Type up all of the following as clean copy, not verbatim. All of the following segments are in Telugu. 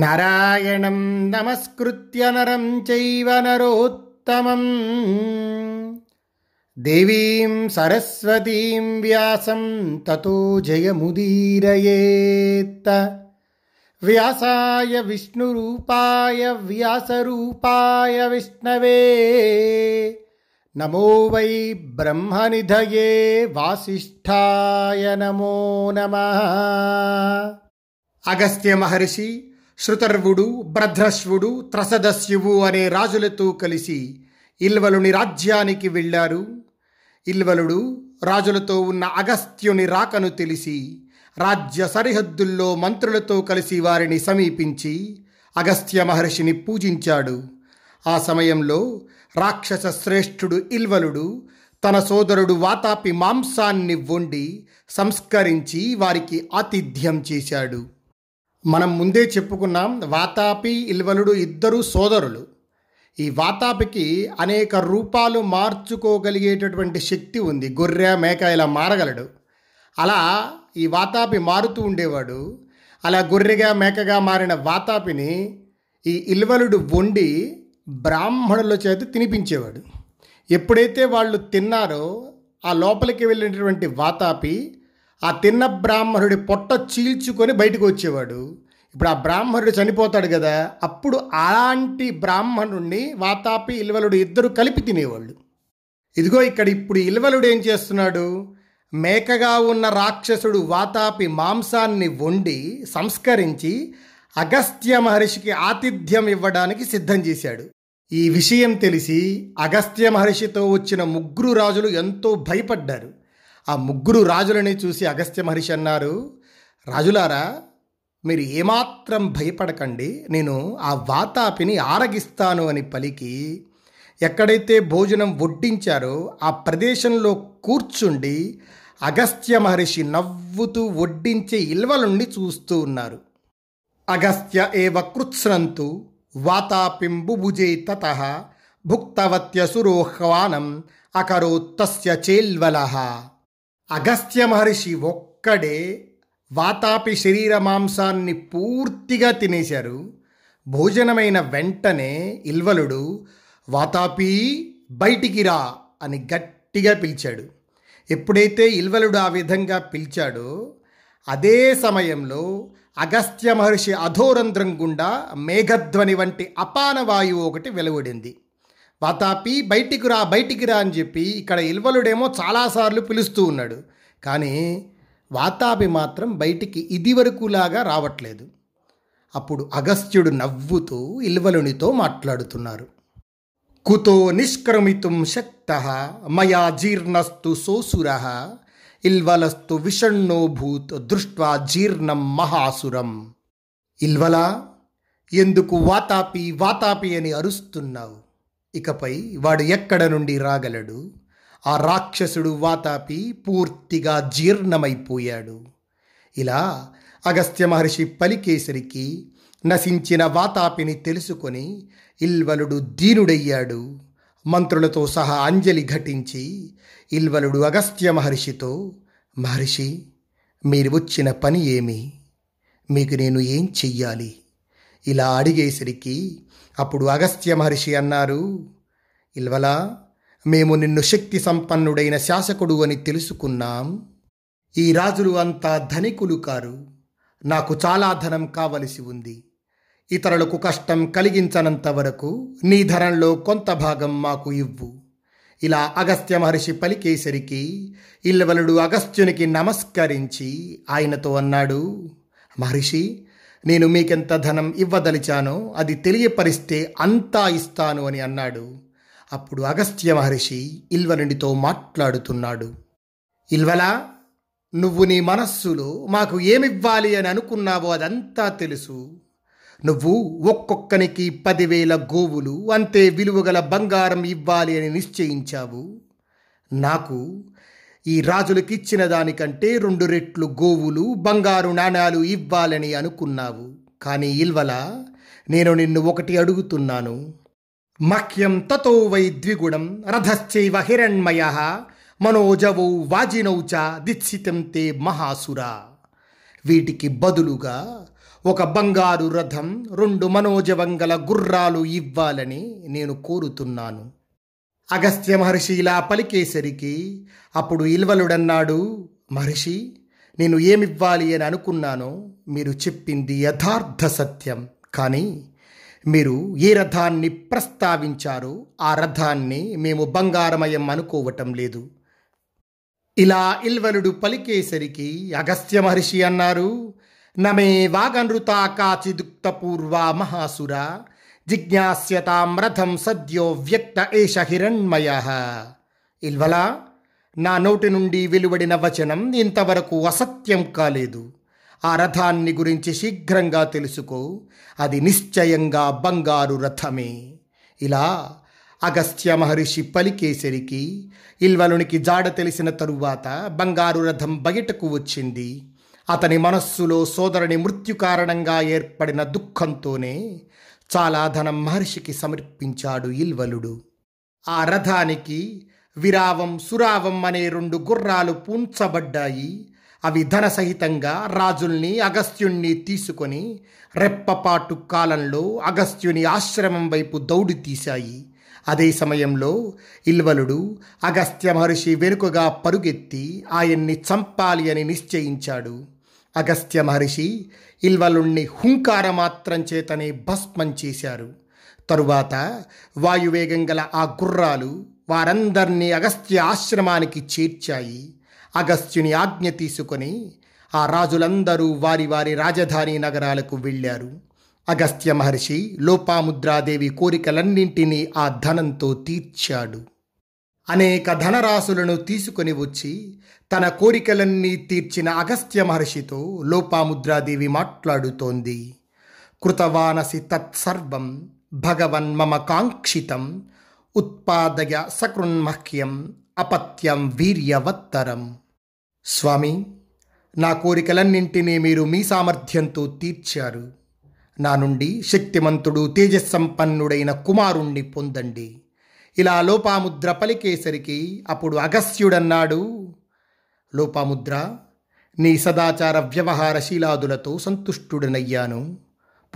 నారాయణం నమస్కృత్య నరం చైవ నరోత్తమం దేవీం సరస్వతీం వ్యాసం తతో జయముదీరయేత్. వ్యాసాయ విష్ణురూపాయ వ్యాసరూపాయ విష్ణవే నమో వై బ్రహ్మనిధయే వాసిష్ఠాయ నమో నమః. అగస్త్య మహర్షి, శృతర్వుడు, భద్రశ్వుడు, త్రసదస్యువు అనే రాజులతో కలిసి ఇల్వలుని రాజ్యానికి వెళ్ళారు. ఇల్వలుడు రాజులతో ఉన్న అగస్త్యుని రాకను తెలిసి రాజ్య సరిహద్దుల్లో మంత్రులతో కలిసి వారిని సమీపించి అగస్త్య మహర్షిని పూజించాడు. ఆ సమయంలో రాక్షస శ్రేష్ఠుడు ఇల్వలుడు తన సోదరుడు వాతాపి మాంసాన్ని వండి సంస్కరించి వారికి ఆతిథ్యం చేశాడు. మనం ముందే చెప్పుకున్నాం, వాతాపి ఇల్వలుడు ఇద్దరు సోదరులు. ఈ వాతాపికి అనేక రూపాలు మార్చుకోగలిగేటటువంటి శక్తి ఉంది. గొర్రె, మేక ఇలా మారగలడు. అలా ఈ వాతాపి మారుతూ ఉండేవాడు. అలా గొర్రెగా మేకగా మారిన వాతాపిని ఈ ఇల్వలుడు వండి బ్రాహ్మణుల చేత తినిపించేవాడు. ఎప్పుడైతే వాళ్ళు తిన్నారో ఆ లోపలికి వెళ్ళినటువంటి వాతాపి ఆ తిన్న బ్రాహ్మణుడి పొట్ట చీల్చుకొని బయటకు వచ్చేవాడు. ఇప్పుడు ఆ బ్రాహ్మణుడు చనిపోతాడు కదా, అప్పుడు అలాంటి బ్రాహ్మణుడిని వాతాపి ఇల్వలుడు ఇద్దరు కలిపి తినేవాళ్ళు. ఇదిగో ఇక్కడ ఇప్పుడు ఇల్వలుడు ఏం చేస్తున్నాడు, మేకగా ఉన్న రాక్షసుడు వాతాపి మాంసాన్ని వండి సంస్కరించి అగస్త్య మహర్షికి ఆతిథ్యం ఇవ్వడానికి సిద్ధం చేశాడు. ఈ విషయం తెలిసి అగస్త్య మహర్షితో వచ్చిన ముగ్గురు రాజులు ఎంతో భయపడ్డారు. ఆ ముగ్గురు రాజులని చూసి అగస్త్య మహర్షి అన్నారు, రాజులారా మీరు ఏమాత్రం భయపడకండి, నేను ఆ వాతాపిని ఆరగిస్తాను అని పలికి ఎక్కడైతే భోజనం వడ్డించారో ఆ ప్రదేశంలో కూర్చుండి అగస్త్య మహర్షి నవ్వుతూ వడ్డించే ఇల్వలుణ్ణి చూస్తూ ఉన్నారు. అగస్త్య ఏవ కృత్స్నంతు వాతాపిం బుభుజే తతః భుక్తవత్య సురోహ్వానం అకరోత్తస్య చేల్వలః. అగస్త్య మహర్షి ఒక్కడే వాతాపి శరీర మాంసాన్ని పూర్తిగా తినేశారు. భోజనమైన వెంటనే ఇల్వలుడు వాతాపి బయటికి రా అని గట్టిగా పిలిచాడు. ఎప్పుడైతే ఇల్వలుడు ఆ విధంగా పిలిచాడో అదే సమయంలో అగస్త్య మహర్షి అధోరంధ్రం గుండా మేఘధ్వని వంటి అపాన వాయువు ఒకటి వెలువడింది. వాతాపి బయటికి రా బయటికి రా అని చెప్పి ఇక్కడ ఇల్వలుడేమో చాలాసార్లు పిలుస్తూ ఉన్నాడు, కానీ వాతాపి మాత్రం బయటికి ఇదివరకులాగా రావట్లేదు. అప్పుడు అగస్త్యుడు నవ్వుతూ ఇల్వలునితో మాట్లాడుతున్నారు. కుతో నిష్క్రమితుం శక్తః మయా జీర్ణస్తు సోసురః ఇల్వలస్తు విషణ్ణోభూత్ దృష్ట్వా జీర్ణం మహాసురం. ఇల్వలా, ఎందుకు వాతాపి వాతాపి అని అరుస్తున్నావు? ఇకపై వాడు ఎక్కడ నుండి రాగలడు? ఆ రాక్షసుడు వాతాపి పూర్తిగా జీర్ణమైపోయాడు. ఇలా అగస్త్య మహర్షి పలికేసరికి నశించిన వాతాపిని తెలుసుకొని ఇల్వలుడు దీనుడయ్యాడు. మంత్రులతో సహా అంజలి ఘటించి ఇల్వలుడు అగస్త్య మహర్షితో, మహర్షి మీరు వచ్చిన పని ఏమి? మీకు నేను ఏం చెయ్యాలి? ఇలా అడిగేసరికి అప్పుడు అగస్త్య మహర్షి అన్నారు, ఇల్వలా మేము నిన్ను శక్తి సంపన్నుడైన శాసకుడు అని తెలుసుకున్నాం. ఈ రాజులు అంతా ధనికులు కారు. నాకు చాలా ధనం కావలసి ఉంది. ఇతరులకు కష్టం కలిగించనంత వరకు నీ ధనంలో కొంత భాగం మాకు ఇవ్వు. ఇలా అగస్త్య మహర్షి పలికేసరికి ఇల్వలుడు అగస్త్యునికి నమస్కరించి ఆయనతో అన్నాడు, మహర్షి నేను మీకెంత ధనం ఇవ్వదలిచానో అది తెలియపరిస్తే అంతా ఇస్తాను అని అన్నాడు. అప్పుడు అగస్త్య మహర్షి ఇల్వలునితో మాట్లాడుతున్నాడు. ఇల్వలా, నువ్వు నీ మనస్సులో మాకు ఏమివ్వాలి అని అనుకున్నావో అదంతా తెలుసు. నువ్వు ఒక్కొక్కనికి 10,000 గోవులు, అంతే విలువగల బంగారం ఇవ్వాలి అని నిశ్చయించావు. నాకు ఈ రాజులకు ఇచ్చిన దానికంటే 2 రెట్లు గోవులు, బంగారు నాణాలు ఇవ్వాలని అనుకున్నావు. కానీ ఇల్వలా, నేను నిన్ను ఒకటి అడుగుతున్నాను. మఖ్యం తతో వై ద్విగుణం రథశ్చైవ హిరణ్మయః మనోజవౌ వాజినౌ చ దిత్సితం తే మహాసురా. వీటికి బదులుగా ఒక బంగారు రథం, 2 మనోజవంగల గుర్రాలు ఇవ్వాలని నేను కోరుతున్నాను. అగస్త్య మహర్షి ఇలా పలికేసరికి అప్పుడు ఇల్వలుడన్నాడు, మహర్షి నేను ఏమివ్వాలి అని అనుకున్నానో మీరు చెప్పింది యథార్థ సత్యం. కానీ మీరు ఏ రథాన్ని ప్రస్తావించారో ఆ రథాన్ని మేము బంగారమయం అనుకోవటం లేదు. ఇలా ఇల్వలుడు పలికేసరికి అగస్త్య మహర్షి అన్నారు, నమే వాగనృతా కాచిదుక్త పూర్వా మహాసుర జిజ్ఞాస్యతాం రథం సద్యో వ్యక్త ఏష హిరణ్మయః. ఇల్వలా, నా నోటి నుండి వెలువడిన వచనం ఇంతవరకు అసత్యం కాలేదు. ఆ రథాన్ని గురించి శీఘ్రంగా తెలుసుకో, అది నిశ్చయంగా బంగారు రథమే. ఇలా అగస్త్య మహర్షి పలికేసరికి ఇల్వలునికి జాడ తెలిసిన తరువాత బంగారు రథం బయటకు వచ్చింది. అతని మనస్సులో సోదరుని మృత్యు కారణంగా ఏర్పడిన దుఃఖంతోనే చాలా ధనం మహర్షికి సమర్పించాడు ఇల్వలుడు. ఆ రథానికి విరావం, సురావం అనే 2 గుర్రాలు పూంచబడ్డాయి. అవి ధన సహితంగా రాజుల్ని, అగస్త్యుణ్ణి తీసుకొని రెప్పపాటు కాలంలో అగస్త్యుని ఆశ్రమం వైపు దౌడి తీశాయి. అదే సమయంలో ఇల్వలుడు అగస్త్య మహర్షి వెనుకగా పరుగెత్తి ఆయన్ని చంపాలి అని నిశ్చయించాడు. అగస్త్య మహర్షి ఇల్వలుణ్ణి హుంకార మాత్రం చేతనే భస్మం చేశారు. తరువాత వాయువేగం గల ఆ గుర్రాలు వారందరినీ అగస్త్య ఆశ్రమానికి చేర్చాయి. అగస్త్యుని ఆజ్ఞ తీసుకొని ఆ రాజులందరూ వారి వారి రాజధాని నగరాలకు వెళ్ళారు. అగస్త్య మహర్షి లోపాముద్రాదేవి కోరికలన్నింటినీ ఆ ధనంతో తీర్చాడు. అనేక ధనరాశులను తీసుకొని వచ్చి తన కోరికలన్నీ తీర్చిన అగస్త్య మహర్షితో లోపాముద్రాదేవి మాట్లాడుతోంది. కృతవానసి తత్సర్వం భగవన్ మమ కాంక్షితం ఉత్పాదయ సకృన్మహ్యం అపత్యం వీర్యవత్తరం. స్వామి, నా కోరికలన్నింటినీ మీరు మీ సామర్థ్యంతో తీర్చారు. నా నుండి శక్తిమంతుడు, తేజస్సంపన్నుడైన కుమారుణ్ణి పొందండి. ఇలా లోపాముద్ర పలికేసరికి అప్పుడు అగస్త్యుడన్నాడు, లోపాముద్ర, నీ సదాచార వ్యవహార శీలాదులతో సంతుష్టుడనయ్యాను.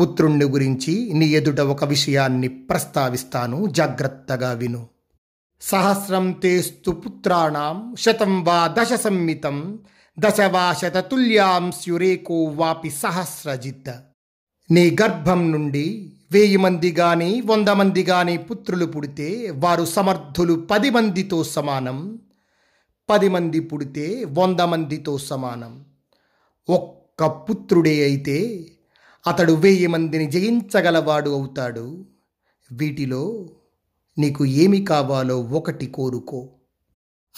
పుత్రుణ్ణి గురించి నీ ఎదుట ఒక విషయాన్ని ప్రస్తావిస్తాను, జాగ్రత్తగా విను. 1,000 తేస్తు పుత్రాణం 100 వా 10 సంమితం 10 వా 100 తుల్యాం స్యురేకో వాపి సహస్రజిత్. నీ గర్భం నుండి 1000 మంది కానీ 100 మంది కానీ పుత్రులు పుడితే వారు సమర్థులు 10 మందితో సమానం. 10 మంది పుడితే 100 మందితో సమానం. ఒక్క పుత్రుడే అయితే అతడు 1000 మందిని జయించగలవాడు అవుతాడు. వీటిలో నీకు ఏమి కావాలో ఒకటి కోరుకో.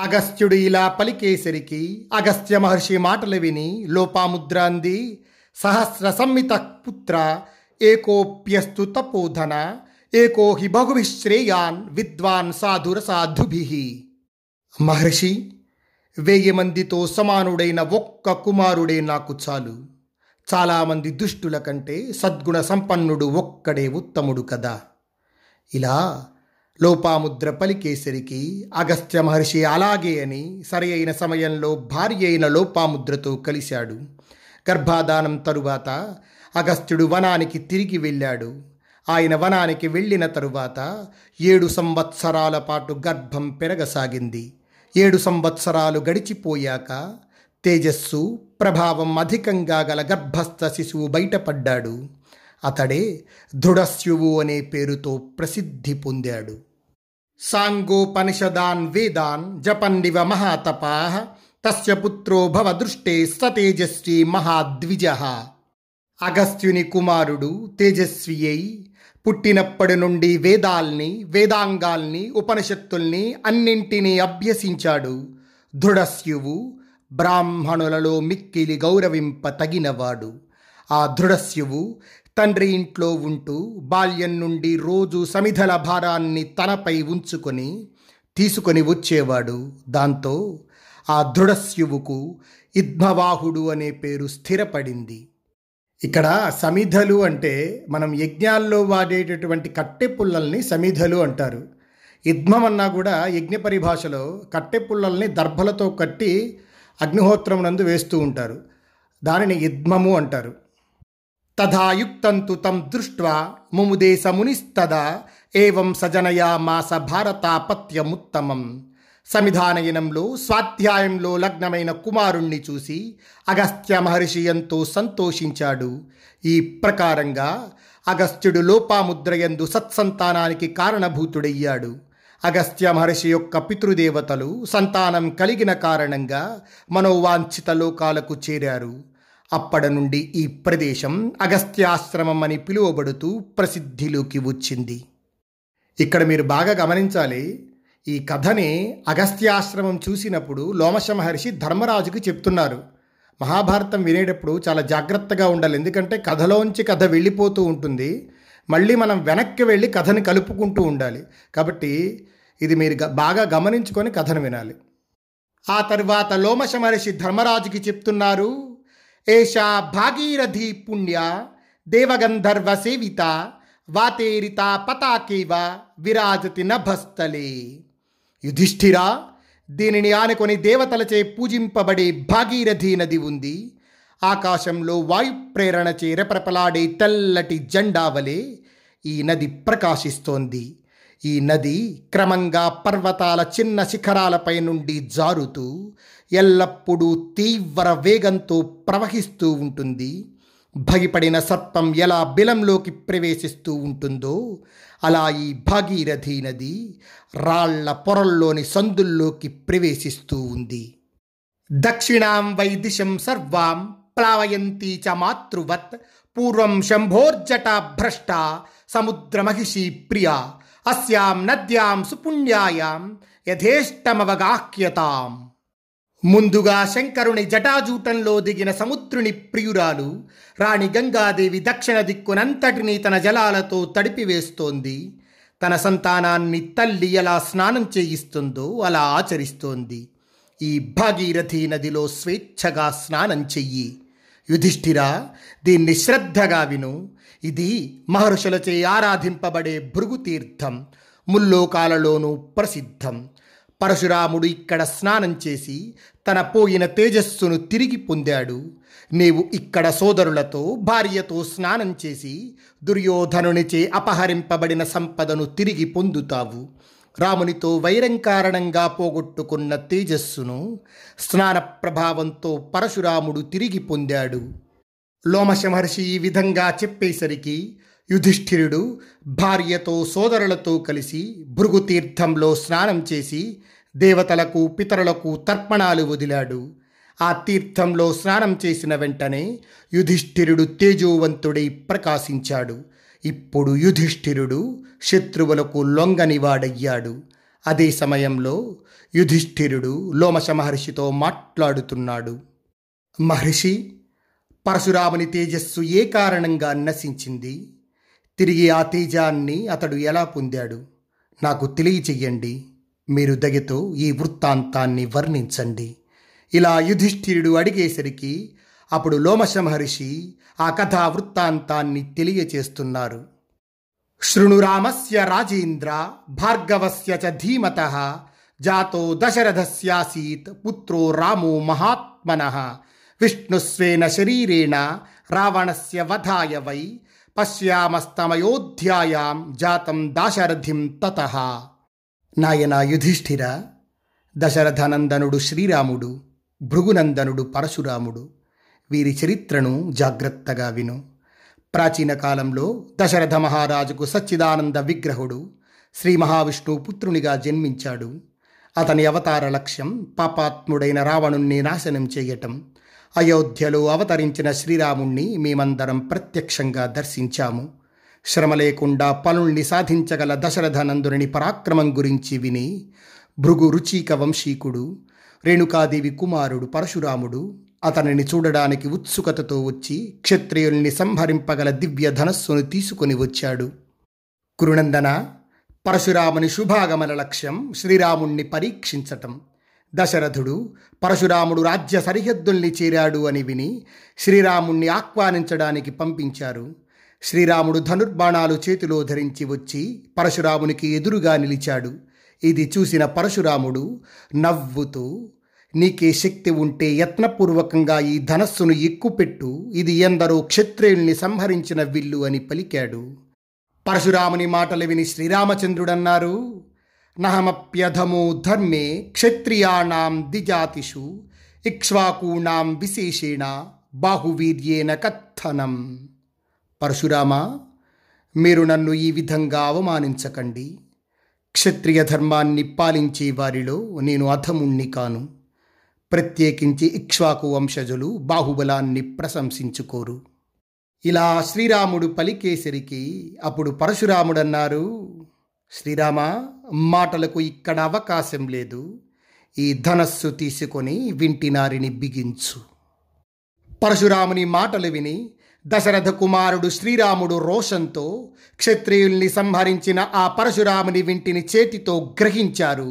అగస్త్యుడు ఇలా పలికేసరికి అగస్త్య మహర్షి మాటలు విని లోపాముద్రాంది, 1,000 సంమిత పుత్ర ఏకోప్యస్తు తపోధన ఏకో హి బహువిశ్రేయాన్ విద్వాన్ సాధుర సాధుభిః. మహర్షి, 1000 మందితో సమానుడైన ఒక్క కుమారుడే నాకు చాలు. చాలామంది దుష్టుల కంటే సద్గుణ సంపన్నుడు ఒక్కడే ఉత్తముడు కదా. ఇలా లోపాముద్ర పలికేసరికి అగస్త్య మహర్షి అలాగే అని సరి అయిన సమయంలో భార్య అయిన లోపాముద్రతో కలిశాడు. గర్భాధానం తరువాత అగస్త్యుడు వనానికి తిరిగి వెళ్ళాడు. ఆయన వనానికి వెళ్ళిన తరువాత 7 సంవత్సరాల పాటు గర్భం పెరగసాగింది. 7 సంవత్సరాలు గడిచిపోయాక తేజస్సు, ప్రభావం అధికంగా గల గర్భస్థ శిశువు బయటపడ్డాడు. అతడే దృఢస్యువు అనే పేరుతో ప్రసిద్ధి పొందాడు. సాంగోపనిషదాన్ వేదాన్ జపన్నివ మహాతపాః తస్య పుత్రో భవ దృష్టే సతేజస్వి మహాద్విజః. అగస్త్యుని కుమారుడు తేజస్వి అయి పుట్టినప్పటి నుండి వేదాల్ని, వేదాంగాల్ని, ఉపనిషత్తుల్ని అన్నింటినీ అభ్యసించాడు. దృఢస్యువు బ్రాహ్మణులలో మిక్కిలి గౌరవింప తగినవాడు. ఆ దృఢస్యువు తండ్రి ఇంట్లో ఉంటూ బాల్యం నుండి రోజు సమిధల భారాన్ని తనపై తీసుకొని వచ్చేవాడు. దాంతో ఆ దృఢస్యువుకు ఇద్మవాహుడు అనే పేరు స్థిరపడింది. ఇక్కడ సమిధలు అంటే మనం యజ్ఞాల్లో వాడేటటువంటి కట్టె పుల్లల్ని సమిధలు అంటారు. ఇద్మం అన్నా కూడా యజ్ఞ పరిభాషలో కట్టె పుల్లల్ని దర్భలతో కట్టి అగ్నిహోత్రం నందు వేస్తూ ఉంటారు. దానిని ఇద్మము అంటారు. తథా యుక్తంతు తం దృష్ట్వా ముముదేశ మునిస్తదా ఏవం సజనయామాస భారతాపత్యముత్తమం. సమిధానయనంలో స్వాధ్యాయంలో లగ్నమైన కుమారుణ్ణి చూసి అగస్త్య మహర్షి ఎంతో సంతోషించాడు. ఈ ప్రకారంగా అగస్త్యుడు లోపాముద్రయందు సత్సంతానానికి కారణభూతుడయ్యాడు. అగస్త్య మహర్షి యొక్క పితృదేవతలు సంతానం కలిగిన కారణంగా మనోవాంఛిత లోకాలకు చేరారు. అప్పటి నుండి ఈ ప్రదేశం అగస్త్యాశ్రమం అని పిలువబడుతూ ప్రసిద్ధిలోకి వచ్చింది. ఇక్కడ మీరు బాగా గమనించాలి. ఈ కథనే అగస్త్యాశ్రమం చూసినప్పుడు లోమశ మహర్షి ధర్మరాజుకు చెప్తున్నారు. మహాభారతం వినేటప్పుడు చాలా జాగ్రత్తగా ఉండాలి, ఎందుకంటే కథలోంచి కథ వెళ్ళిపోతూ ఉంటుంది. మళ్ళీ మనం వెనక్కి వెళ్ళి కథని కలుపుకుంటూ ఉండాలి. కాబట్టి ఇది మీరు బాగా గమనించుకొని కథను వినాలి. ఆ తర్వాత లోమశ మహర్షి ధర్మరాజుకి చెప్తున్నారు, ఏషా భాగీరథి పుణ్య దేవగంధర్వ సేవిత వాతేరిత పతాకేవ విరాజతి నభస్థలే. యుధిష్ఠిరా, దీనిని ఆనుకొని దేవతలచే పూజింపబడే భాగీరథి నది ఉంది. ఆకాశంలో వాయుప్రేరణ చే రెపరెపలాడే తెల్లటి జెండా వలె ఈ నది ప్రకాశిస్తోంది. ఈ నది క్రమంగా పర్వతాల చిన్న శిఖరాలపై నుండి జారుతూ ఎల్లప్పుడూ తీవ్ర వేగంతో ప్రవహిస్తూ ఉంటుంది. భయపడిన సర్పం ఎలా బిలంలోకి ప్రవేశిస్తూ ఉంటుందో అలా ఈ భాగీరథి నది రాళ్ల పొరల్లోని సందుల్లోకి ప్రవేశిస్తూ ఉంది. దక్షిణాం వై దిశం సర్వాం ప్లావయంతి చ మాతృవత్ పూర్వం శంభోర్జట భ్రష్ట సముద్రమహిషీ ప్రియా అస్యాం నద్యాం సుపుణ్యాయాం యథేష్టమవగాహ్యతాం. ముందుగా శంకరుని జటాజూటంలో దిగిన సముద్రుని ప్రియురాలు రాణి గంగాదేవి దక్షిణ దిక్కునంతటినీ తన జలాలతో తడిపివేస్తోంది. తన సంతానాన్ని తల్లి ఎలా స్నానం చేయిస్తుందో అలా ఆచరిస్తోంది. ఈ భాగీరథి నదిలో స్వేచ్ఛగా స్నానం చెయ్యి. యుధిష్ఠిరా, దీన్ని శ్రద్ధగా విను. ఇది మహర్షులచే ఆరాధింపబడే భృగుతీర్థం, ముల్లోకాలలోనూ ప్రసిద్ధం. పరశురాముడు ఇక్కడ స్నానం చేసి తన పోయిన తేజస్సును తిరిగి పొందాడు. నీవు ఇక్కడ సోదరులతో భార్యతో స్నానం చేసి దుర్యోధనునిచే అపహరింపబడిన సంపదను తిరిగి పొందుతావు. రామునితో వైరం కారణంగా పోగొట్టుకున్న తేజస్సును స్నాన ప్రభావంతో పరశురాముడు తిరిగి పొందాడు. లోమశ మహర్షి ఈ విధంగా చెప్పేసరికి యుధిష్ఠిరుడు భార్యతో సోదరులతో కలిసి భృగుతీర్థంలో స్నానం చేసి దేవతలకు పితరులకు తర్పణాలు వదిలాడు. ఆ తీర్థంలో స్నానం చేసిన వెంటనే యుధిష్ఠిరుడు తేజోవంతుడై ప్రకాశించాడు. ఇప్పుడు యుధిష్ఠిరుడు శత్రువులకు లొంగనివాడయ్యాడు. అదే సమయంలో యుధిష్ఠిరుడు లోమశ మహర్షితో మాట్లాడుతున్నాడు. మహర్షి, పరశురాముని తేజస్సు ఏ కారణంగా నశించింది? తిరిగి ఆ తేజాన్ని అతడు ఎలా పొందాడు? నాకు తెలియచెయ్యండి. మీరు దయతో ఈ వృత్తాంతాన్ని వర్ణించండి. ఇలా యుధిష్ఠిరుడు అడిగేసరికి అప్పుడు లోమశ మహర్షి ఆ కథా వృత్తాంతాన్ని తెలియచేస్తున్నారు. శృణురామస్య రాజేంద్ర భార్గవస్య చ ధీమతః జాతో దశరథస్యాసీత్ పుత్రో రామో మహాత్మనః విష్ణుస్వేన శరీరేణ రావణస్య వధాయ వై పశ్యామస్తమయోధ్యాయాం జాతం దాశరథిం తతః. నాయనా యుధిష్ఠిర, దశరథనందనుడు శ్రీరాముడు, భృగునందనుడు పరశురాముడు, వీరి చరిత్రను జాగ్రత్తగా విను. ప్రాచీన కాలంలో దశరథ మహారాజుకు సచ్చిదానంద విగ్రహుడు శ్రీ మహావిష్ణువు పుత్రునిగా జన్మించాడు. అతని అవతార లక్ష్యం పాపాత్ముడైన రావణుణ్ణి నాశనం చేయటం. అయోధ్యలో అవతరించిన శ్రీరాముణ్ణి మేమందరం ప్రత్యక్షంగా దర్శించాము. శ్రమ లేకుండా పనుల్ని సాధించగల దశరథనందుని పరాక్రమం గురించి విని భృగు రుచిక వంశీకుడు రేణుకాదేవి కుమారుడు పరశురాముడు అతనిని చూడడానికి ఉత్సుకతతో వచ్చి క్షత్రియుల్ని సంహరింపగల దివ్య ధనస్సును తీసుకొని వచ్చాడు. కురునందన, పరశురాముని శుభాగమన లక్ష్యం శ్రీరాముణ్ణి పరీక్షించటం. దశరథుడు పరశురాముడు రాజ్య సరిహద్దుల్ని చేరాడు అని విని శ్రీరాముణ్ణి ఆహ్వానించడానికి పంపించారు. శ్రీరాముడు ధనుర్బాణాలు చేతిలో ధరించి వచ్చి పరశురామునికి ఎదురుగా నిలిచాడు. ఇది చూసిన పరశురాముడు నవ్వుతూ, నీకే శక్తి ఉంటే యత్నపూర్వకంగా ఈ ధనస్సును ఎక్కుపెట్టు, ఇది ఎందరో క్షత్రియుల్ని సంహరించిన విల్లు అని పలికాడు. పరశురాముని మాటలు విని శ్రీరామచంద్రుడన్నారు, నహమప్యధమో ధర్మే క్షత్రియాణాం దిజాతిషు ఇక్ష్వాకూణాం విశేషేణ బాహువీర్యేన కథనం. పరశురామ, మీరు నన్ను ఈ విధంగా అవమానించకండి. క్షత్రియ ధర్మాన్ని పాలించే వారిలో నేను అధముణ్ణి కాను. ప్రత్యేకించి ఇక్ష్వాకు వంశజులు బాహుబలాన్ని ప్రశంసించుకోరు. ఇలా శ్రీరాముడు పలికేసరికి అప్పుడు పరశురాముడన్నారు, శ్రీరామ, మాటలకు ఇక్కడ అవకాశం లేదు. ఈ ధనస్సు తీసుకొని వింటినారిని బిగించు. పరశురాముని మాటలు విని దశరథ కుమారుడు శ్రీరాముడు రోషంతో క్షత్రియుల్ని సంహరించిన ఆ పరశురాముని వింటిని చేతితో గ్రహించారు.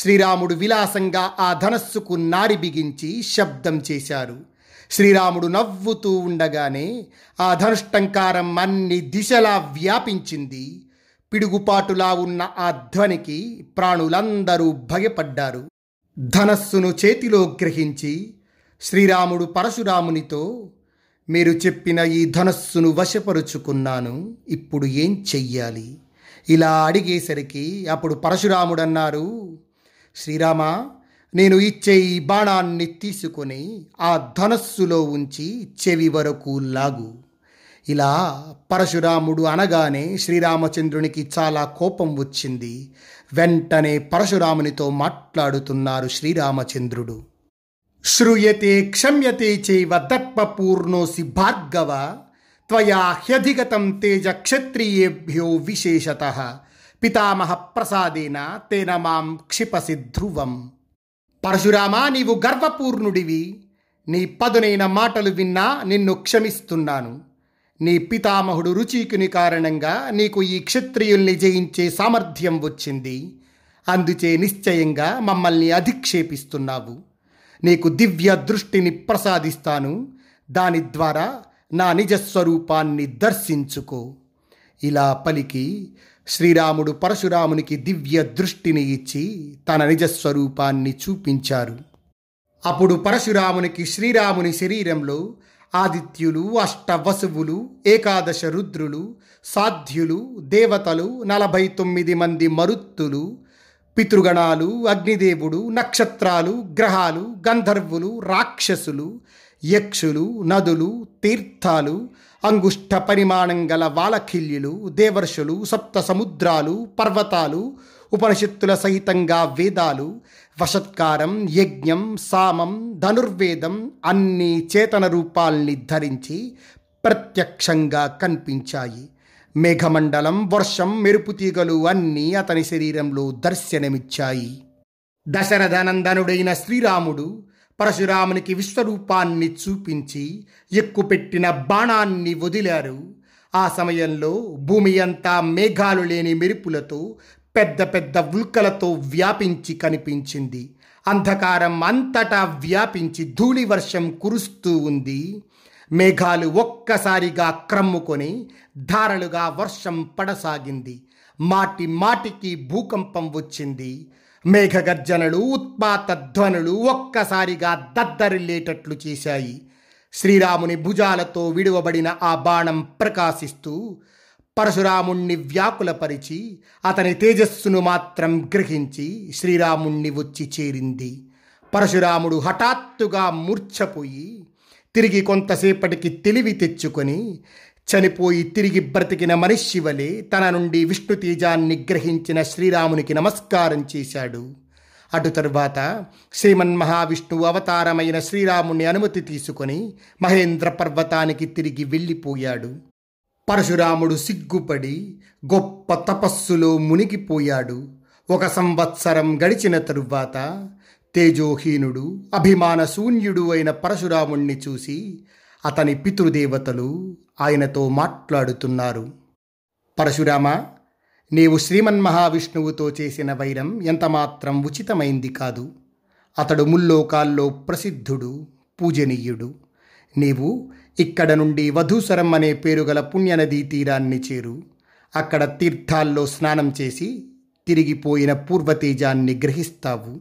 శ్రీరాముడు విలాసంగా ఆ ధనస్సుకు నారి బిగించి శబ్దం చేశారు. శ్రీరాముడు నవ్వుతూ ఉండగానే ఆ ధనుష్టంకారం అన్ని దిశలా వ్యాపించింది. పిడుగుపాటులా ఉన్న ఆ ధ్వనికి ప్రాణులందరూ భయపడ్డారు. ధనస్సును చేతిలో గ్రహించి శ్రీరాముడు పరశురామునితో, మీరు చెప్పిన ఈ ధనస్సును వశపరుచుకున్నాను, ఇప్పుడు ఏం చెయ్యాలి? ఇలా అడిగేసరికి అప్పుడు పరశురాముడన్నారు, శ్రీరామ, నేను ఇచ్చే ఈ బాణాన్ని తీసుకొని ఆ ధనస్సులో ఉంచి చెవి వరకు లాగు. ఇలా పరశురాముడు అనగానే శ్రీరామచంద్రునికి చాలా కోపం వచ్చింది. వెంటనే పరశురామునితో మాట్లాడుతున్నారు శ్రీరామచంద్రుడు. శ్రూయతే క్షమ్యతే చైవ దర్పపూర్ణోసి భార్గవ త్వయా హ్యధిగతం తేజ క్షత్రియేభ్యో విశేషతః పితామహ ప్రసాదేన తేన మాం క్షిపసి ధ్రువం. పరశురామ, నీవు గర్వపూర్ణుడివి. నీ పదునైన మాటలు విన్నా నిన్ను క్షమిస్తున్నాను. నీ పితామహుడు రుచికుని కారణంగా నీకు ఈ క్షత్రియుల్ని జయించే సామర్థ్యం వచ్చింది. అందుచే నిశ్చయంగా మమ్మల్ని అధిక్షేపిస్తున్నావు. నీకు దివ్య దృష్టిని ప్రసాదిస్తాను. దాని ద్వారా నా నిజస్వరూపాన్ని దర్శించుకో. ఇలా పలికి శ్రీరాముడు పరశురామునికి దివ్య దృష్టిని ఇచ్చి తన నిజస్వరూపాన్ని చూపించారు. అప్పుడు పరశురామునికి శ్రీరాముని శరీరంలో ఆదిత్యులు, అష్టవసువులు, ఏకాదశ రుద్రులు, సాధ్యులు, దేవతలు, 49 మంది మరుత్తులు, పితృగణాలు, అగ్నిదేవుడు, నక్షత్రాలు, గ్రహాలు, గంధర్వులు, రాక్షసులు, యక్షులు, నదులు, తీర్థాలు, అంగుష్ఠ పరిమాణం గల వాలఖిల్యులు, దేవర్షులు, సప్త సముద్రాలు, పర్వతాలు, ఉపనిషత్తుల సహితంగా వేదాలు, వశత్కారం, యజ్ఞం, సామం, ధనుర్వేదం అన్ని చేతన రూపాల్ని ధరించి ప్రత్యక్షంగా కనిపించాయి. మేఘమండలం, వర్షం, మెరుపు తీగలు అన్నీ అతని శరీరంలో దర్శనమిచ్చాయి. దశరథనందనుడైన శ్రీరాముడు పరశురామునికి విశ్వరూపాన్ని చూపించి ఎక్కుపెట్టిన బాణాన్ని వదిలారు. ఆ సమయంలో భూమి అంతా మేఘాలు లేని మెరుపులతో, పెద్ద పెద్ద ఉల్కలతో వ్యాపించి కనిపించింది. అంధకారం అంతటా వ్యాపించి ధూళివర్షం కురుస్తూ ఉంది. మేఘాలు ఒక్కసారిగా క్రమ్ముకొని ధారలుగా వర్షం పడసాగింది. మాటి మాటికి భూకంపం వచ్చింది. మేఘగర్జనలు, ఉత్పాత ధ్వనులు ఒక్కసారిగా దద్దరిల్లేటట్లు చేశాయి. శ్రీరాముని భుజాలతో విడువబడిన ఆ బాణం ప్రకాశిస్తూ పరశురాముణ్ణి వ్యాకులపరిచి అతని తేజస్సును మాత్రం గ్రహించి శ్రీరాముణ్ణి వచ్చి చేరింది. పరశురాముడు హఠాత్తుగా మూర్ఛపోయి తిరిగి కొంతసేపటికి తెలివి తెచ్చుకొని చనిపోయి తిరిగి బ్రతికిన మనిషి వలె తన నుండి విష్ణు తేజాన్ని గ్రహించిన శ్రీరామునికి నమస్కారం చేశాడు. అటు తరువాత శ్రీమన్మహావిష్ణువు అవతారమైన శ్రీరాముని అనుమతి తీసుకొని మహేంద్ర పర్వతానికి తిరిగి వెళ్ళిపోయాడు. పరశురాముడు సిగ్గుపడి గొప్ప తపస్సులో మునిగిపోయాడు. 1 సంవత్సరం గడిచిన తరువాత తేజోహీనుడు, అభిమానశూన్యుడు అయిన పరశురాముణ్ణి చూసి అతని పితృదేవతలు ఆయనతో మాట్లాడుతున్నారు. పరశురామ, నీవు శ్రీమన్మహావిష్ణువుతో చేసిన వైరం ఎంతమాత్రం ఉచితమైంది కాదు. అతడు ముల్లోకాల్లో ప్రసిద్ధుడు, పూజనీయుడు. నీవు ఇక్కడ నుండి వధూసరం అనే పేరుగల పుణ్యనదీ తీరాన్ని చేరు. అక్కడ తీర్థాల్లో స్నానం చేసి తిరిగిపోయిన పూర్వతేజాన్ని గ్రహిస్తావు.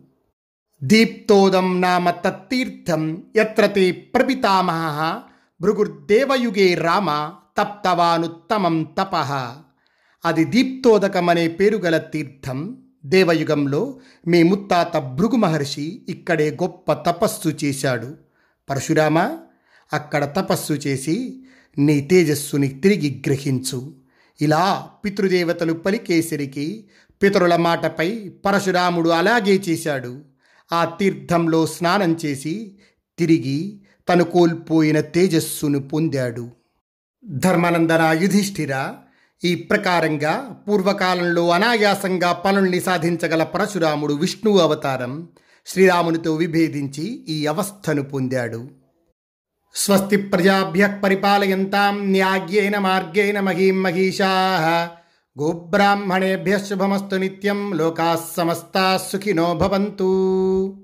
దీప్తోదం నామ తత్తీర్థం యత్ర తే ప్రపితామహః భృగుర్దేవయుగే రామ తప్తవానుత్తమం తపః. అది దీప్తోదకం అనే పేరు గల తీర్థం. దేవయుగంలో మీ ముత్తాత భృగు మహర్షి ఇక్కడే గొప్ప తపస్సు చేశాడు. పరశురామ, అక్కడ తపస్సు చేసి నీ తేజస్సుని తిరిగి గ్రహించు. ఇలా పితృదేవతలు పలికేసరికి పితరుల మాటపై పరశురాముడు అలాగే చేశాడు. ఆ తీర్థంలో స్నానం చేసి తిరిగి తను కోల్పోయిన తేజస్సును పొందాడు. ధర్మానందన, యుధిష్ఠిర, ఈ ప్రకారంగా పూర్వకాలంలో అనాయాసంగా పనుల్ని సాధించగల పరశురాముడు విష్ణువు అవతారం శ్రీరామునితో విభేదించి ఈ అవస్థను పొందాడు. స్వస్తి ప్రజాభ్యః పరిపాలయంతాం న్యాయేన మార్గేణ మహీం మహిషాః. గోబ్రాహ్మణేభ్యః శుభమస్తు నిత్యం. లోకాః సమస్తాః సుఖినో భవంతు.